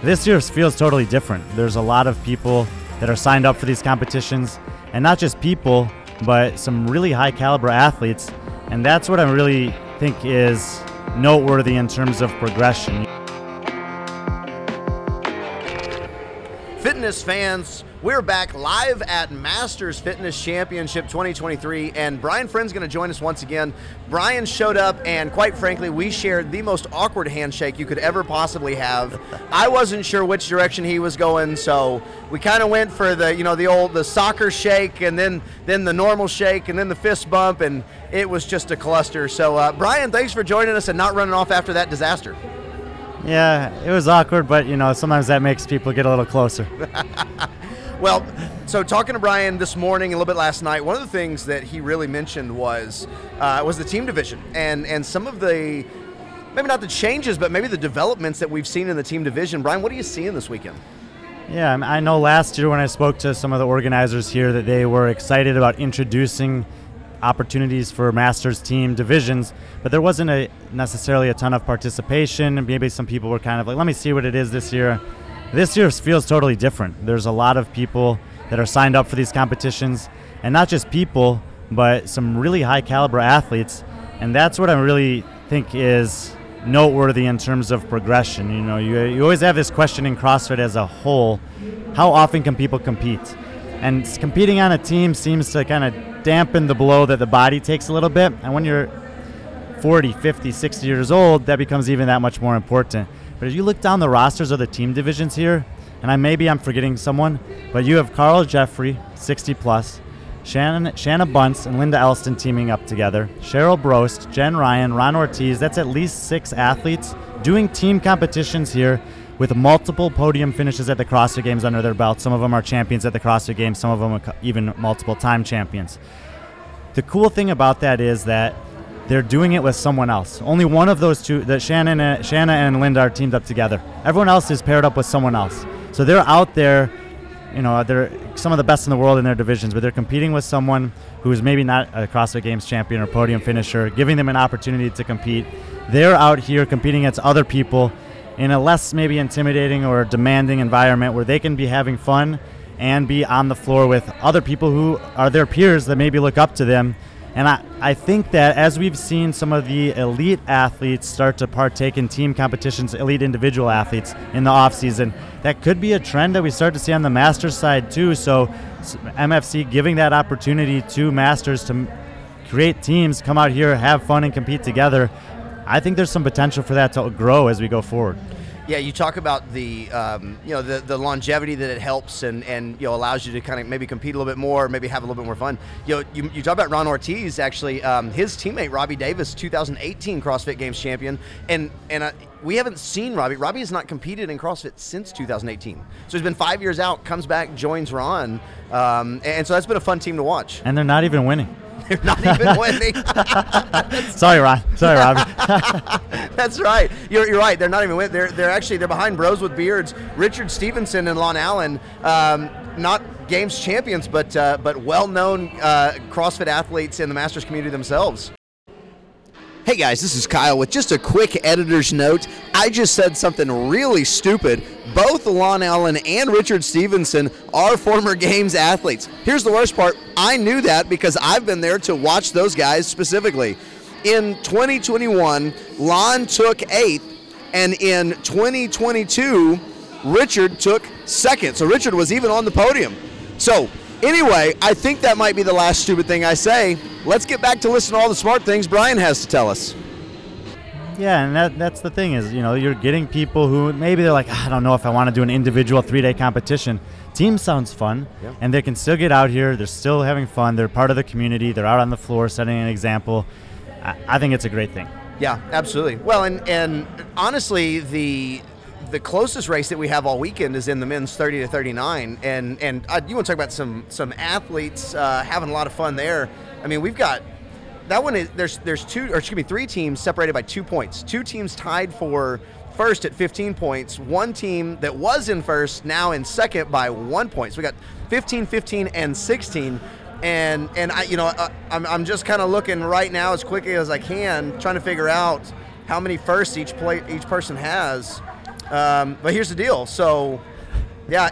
This year feels totally different. There's a lot of people that are signed up for these competitions, and not just people, but some really high caliber athletes. And that's what I really think is noteworthy in terms of progression. Fitness fans, we're back live at Masters Fitness Championship 2023, and Brian Friend's going to join us once again. Brian showed up, and quite frankly, we shared the most awkward handshake you could ever possibly have. I wasn't sure which direction he was going, so we kind of went for the soccer shake, and then the normal shake, and then the fist bump, and it was just a cluster. So Brian, thanks for joining us and not running off after that disaster. Yeah, it was awkward, but sometimes that makes people get a little closer. Well, so talking to Brian this morning, a little bit last night, one of the things that he really mentioned was the team division and some of the, maybe not the changes, but maybe the developments that we've seen in the team division. Brian, what are you seeing this weekend? Yeah, I know last year when I spoke to some of the organizers here that they were excited about introducing opportunities for Masters team divisions, but there wasn't necessarily a ton of participation. Maybe some people were kind of like, let me see what it is this year. This year feels totally different. There's a lot of people that are signed up for these competitions, and not just people, but some really high caliber athletes. And that's what I really think is noteworthy in terms of progression. You always have this question in CrossFit as a whole, how often can people compete? And competing on a team seems to kind of dampen the blow that the body takes a little bit. And when you're 40, 50, 60 years old, that becomes even that much more important. But if you look down the rosters of the team divisions here, and maybe I'm forgetting someone, but you have Carl Jeffrey, 60 plus, Shannon Shanna Bunce and Linda Elston teaming up together, Cheryl Brost, Jen Ryan, Ron Ortiz. That's at least 6 athletes doing team competitions here with multiple podium finishes at the CrossFit Games under their belt. Some of them are champions at the CrossFit Games, some of them are even multiple time champions. The cool thing about that is that they're doing it with someone else. Only one of those two, that Shanna and Linda, are teamed up together. Everyone else is paired up with someone else. So they're out there, they're some of the best in the world in their divisions, but they're competing with someone who is maybe not a CrossFit Games champion or podium finisher, giving them an opportunity to compete. They're out here competing against other people in a less maybe intimidating or demanding environment where they can be having fun and be on the floor with other people who are their peers that maybe look up to them. And I think that as we've seen some of the elite athletes start to partake in team competitions, elite individual athletes in the offseason, that could be a trend that we start to see on the Masters side too. So MFC giving that opportunity to Masters to create teams, come out here, have fun, and compete together. I think there's some potential for that to grow as we go forward. Yeah, you talk about the longevity that it helps and allows you to kind of maybe compete a little bit more, maybe have a little bit more fun. You talk about Ron Ortiz, actually, his teammate Robbie Davis, 2018 CrossFit Games champion, and we haven't seen Robbie. Robbie has not competed in CrossFit since 2018, so he's been 5 years out. Comes back, joins Ron, and so that's been a fun team to watch. And they're not even winning. They're not even winning. Sorry, Rob. That's right. You're right. They're not even winning. They're behind Bros with Beards. Richard Stevenson and Lon Allen, not Games champions, but well-known CrossFit athletes in the Masters community themselves. Hey guys, this is Kyle with just a quick editor's note. I just said something really stupid. Both Lon Allen and Richard Stevenson are former Games athletes. Here's the worst part. I knew that because I've been there to watch those guys specifically. In 2021, Lon took 8th, and in 2022, Richard took 2nd. So Richard was even on the podium. So anyway, I think that might be the last stupid thing I say. Let's get back to listening to all the smart things Brian has to tell us. Yeah, and that's the thing is, you're getting people who maybe they're like, I don't know if I want to do an individual 3-day competition. Team sounds fun, yeah. And they can still get out here. They're still having fun. They're part of the community. They're out on the floor setting an example. I think it's a great thing. Yeah, absolutely. Well, and honestly, the closest race that we have all weekend is in the men's 30 to 39, and you want to talk about some athletes having a lot of fun there. I mean, we've got that one is there's 3 teams separated by 2 points. 2 teams tied for first at 15 points. 1 team that was in first now in second by 1 point. So we got 15, 15, and 16. And I I'm just kind of looking right now as quickly as I can, trying to figure out how many firsts each person has. But here's the deal. So, yeah,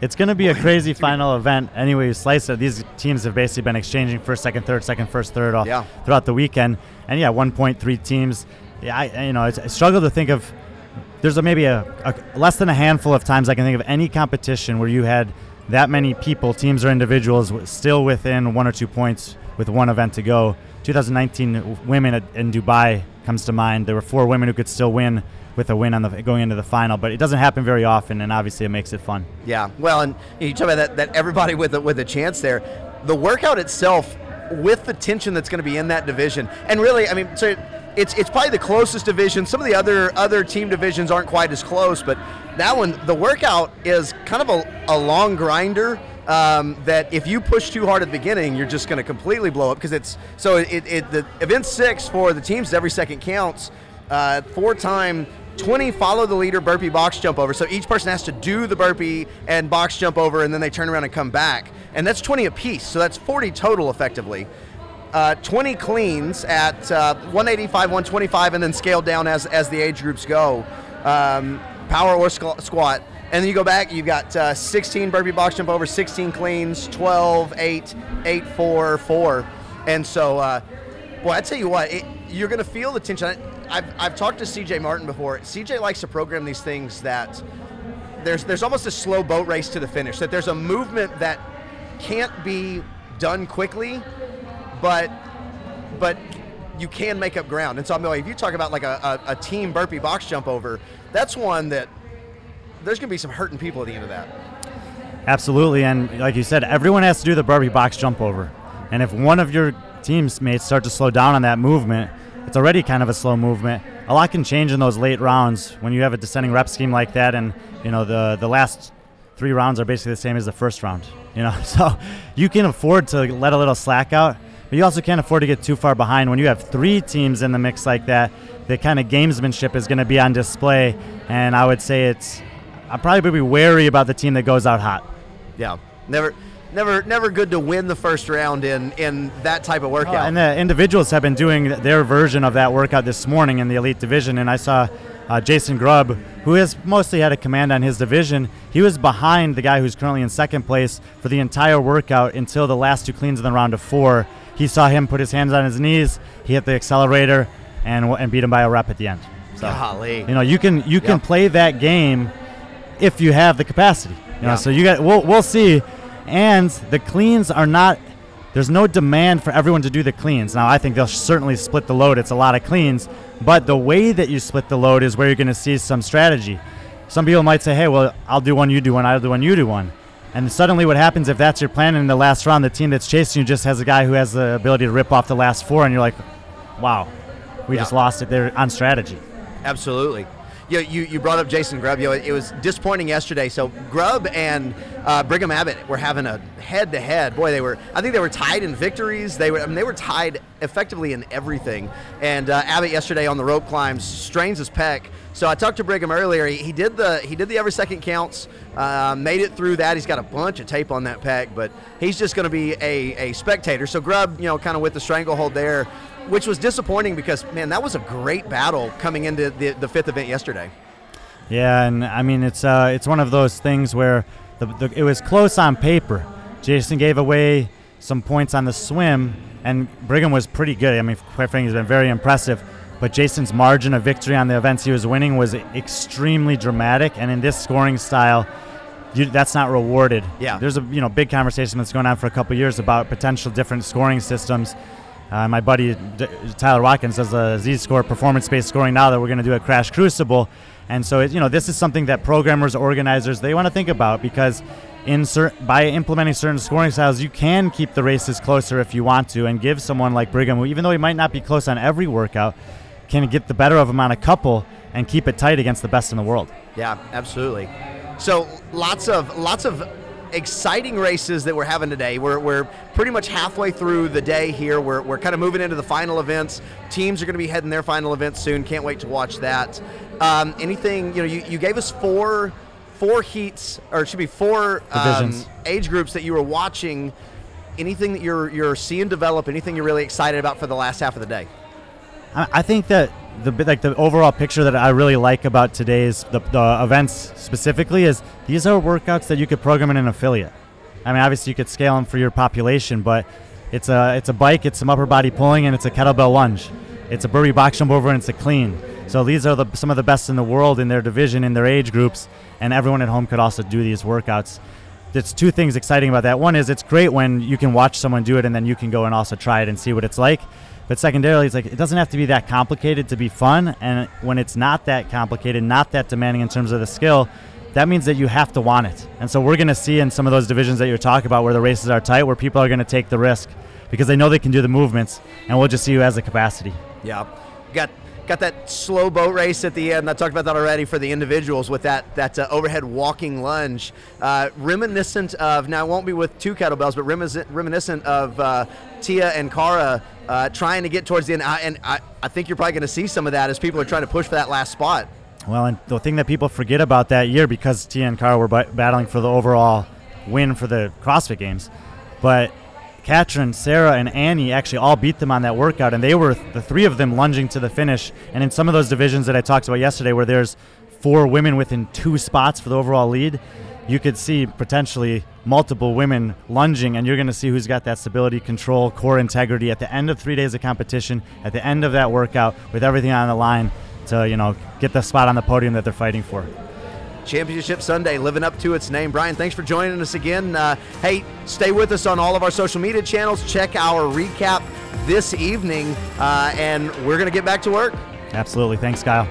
it's going to be a crazy final event anyway you slice it. These teams have basically been exchanging first, first, third all throughout the weekend. And, 1.3 teams. Yeah, I struggle to think of – there's maybe a less than a handful of times I can think of any competition where you had that many people, teams or individuals, still within 1 or 2 points with one event to go. 2019 women in Dubai comes to mind. There were 4 women who could still win with a win on going into the final, but it doesn't happen very often, and obviously it makes it fun. Yeah, well, and you talk about that everybody with a chance there. The workout itself, with the tension that's going to be in that division, and really, so it's probably the closest division. Some of the other team divisions aren't quite as close, but that one, the workout is kind of a long grinder. That if you push too hard at the beginning, you're just going to completely blow up, because the event 6 for the teams, every second counts, 4-time 20 follow the leader burpee box jump over. So each person has to do the burpee and box jump over, and then they turn around and come back, and that's 20 apiece, so that's 40 total effectively. 20 cleans at 185, 125, and then scaled down as the age groups go, power or squat. And then you go back, you've got 16 burpee box jump over, 16 cleans, 12, 8, 8, 4, 4. And so, I tell you what, you're going to feel the tension. I've talked to C.J. Martin before. C.J. likes to program these things that there's almost a slow boat race to the finish, that there's a movement that can't be done quickly, but you can make up ground. And so, if you talk about like a team burpee box jump over, that's one that there's going to be some hurting people at the end of that. Absolutely, and like you said, everyone has to do the burpee box jump over. And if one of your teammates start to slow down on that movement, it's already kind of a slow movement. A lot can change in those late rounds when you have a descending rep scheme like that, and the last 3 rounds are basically the same as the first round. So you can afford to let a little slack out, but you also can't afford to get too far behind when you have 3 teams in the mix like that. The kind of gamesmanship is going to be on display, and I would say I'd probably be wary about the team that goes out hot. Yeah, never good to win the first round in that type of workout. And the individuals have been doing their version of that workout this morning in the elite division, and I saw Jason Grubb, who has mostly had a command on his division. He was behind the guy who's currently in second place for the entire workout until the last 2 cleans in the round of 4. He saw him put his hands on his knees, he hit the accelerator, and beat him by a rep at the end. So, golly. You can play that game if you have the capacity, so we'll see. And the cleans are not, there's no demand for everyone to do the cleans. Now I think they'll certainly split the load. It's a lot of cleans, but the way that you split the load is where you're going to see some strategy. Some people might say, hey, well, I'll do one, you do one, I'll do one, you do one. And suddenly what happens if that's your plan in the last round, the team that's chasing you just has a guy who has the ability to rip off the last 4, and you're like, wow, we just lost it there on strategy. Absolutely. You brought up Jason Grubb. It was disappointing yesterday. So Grubb and Brigham Abbott were having a head-to-head. Boy, I think they were tied in victories. They were tied effectively in everything. And Abbott yesterday on the rope climbs strains his pec. So I talked to Brigham earlier. He did the every second counts. Made it through that. He's got a bunch of tape on that pec, but he's just going to be a spectator. So Grubb, kind of with the stranglehold there, which was disappointing because, man, that was a great battle coming into the 5th event yesterday. Yeah, and it's one of those things where it was close on paper. Jason gave away some points on the swim, and Brigham was pretty good. Quite frankly, he's been very impressive. But Jason's margin of victory on the events he was winning was extremely dramatic, and in this scoring style, that's not rewarded. Yeah. There's a big conversation that's going on for a couple of years about potential different scoring systems. My buddy Tyler Watkins does a Z-score, performance-based scoring now that we're going to do at Crash Crucible. And so, this is something that programmers, organizers, they want to think about, because by implementing certain scoring styles, you can keep the races closer if you want to, and give someone like Brigham, who, even though he might not be close on every workout, can get the better of him on a couple and keep it tight against the best in the world. Yeah, absolutely. So lots of exciting races that we're having today. We're pretty much halfway through the day here. We're kind of moving into the final events. Teams are going to be heading their final events soon. Can't wait to watch that. Anything, you gave us four heats, or it should be 4 age groups that you were watching. Anything that you're seeing develop, anything you're really excited about for the last half of the day? I think that the overall picture that I really like about today's the events specifically is these are workouts that you could program in an affiliate. I mean, obviously you could scale them for your population, but it's a bike, it's some upper body pulling, and it's a kettlebell lunge. It's a burpee box jump over, and it's a clean. So these are some of the best in the world in their division, in their age groups, and everyone at home could also do these workouts. There's two things exciting about that. One is it's great when you can watch someone do it, and then you can go and also try it and see what it's like. But secondarily, it's like it doesn't have to be that complicated to be fun, and when it's not that complicated, not that demanding in terms of the skill, that means that you have to want it. And so we're going to see in some of those divisions that you're talking about where the races are tight, where people are going to take the risk because they know they can do the movements, and we'll just see who has the capacity. Yeah. Got that slow boat race at the end. I talked about that already for the individuals with that overhead walking lunge. Reminiscent of, now it won't be with two kettlebells, but reminiscent of Tia and Kara trying to get towards the end. I think you're probably going to see some of that as people are trying to push for that last spot. Well, and the thing that people forget about that year, because Tia and Kara were battling for the overall win for the CrossFit Games, but Katrin, Sarah, and Annie actually all beat them on that workout, and they were the three of them lunging to the finish. And in some of those divisions that I talked about yesterday where there's four women within two spots for the overall lead, you could see potentially multiple women lunging, and you're going to see who's got that stability, control, core integrity at the end of 3 days of competition, at the end of that workout with everything on the line to, you know, get the spot on the podium that they're fighting for. Championship Sunday, living up to its name. Brian, thanks for joining us again. Hey, stay with us on all of our social media channels. Check our recap this evening, and we're going to get back to work. Absolutely. Thanks, Kyle.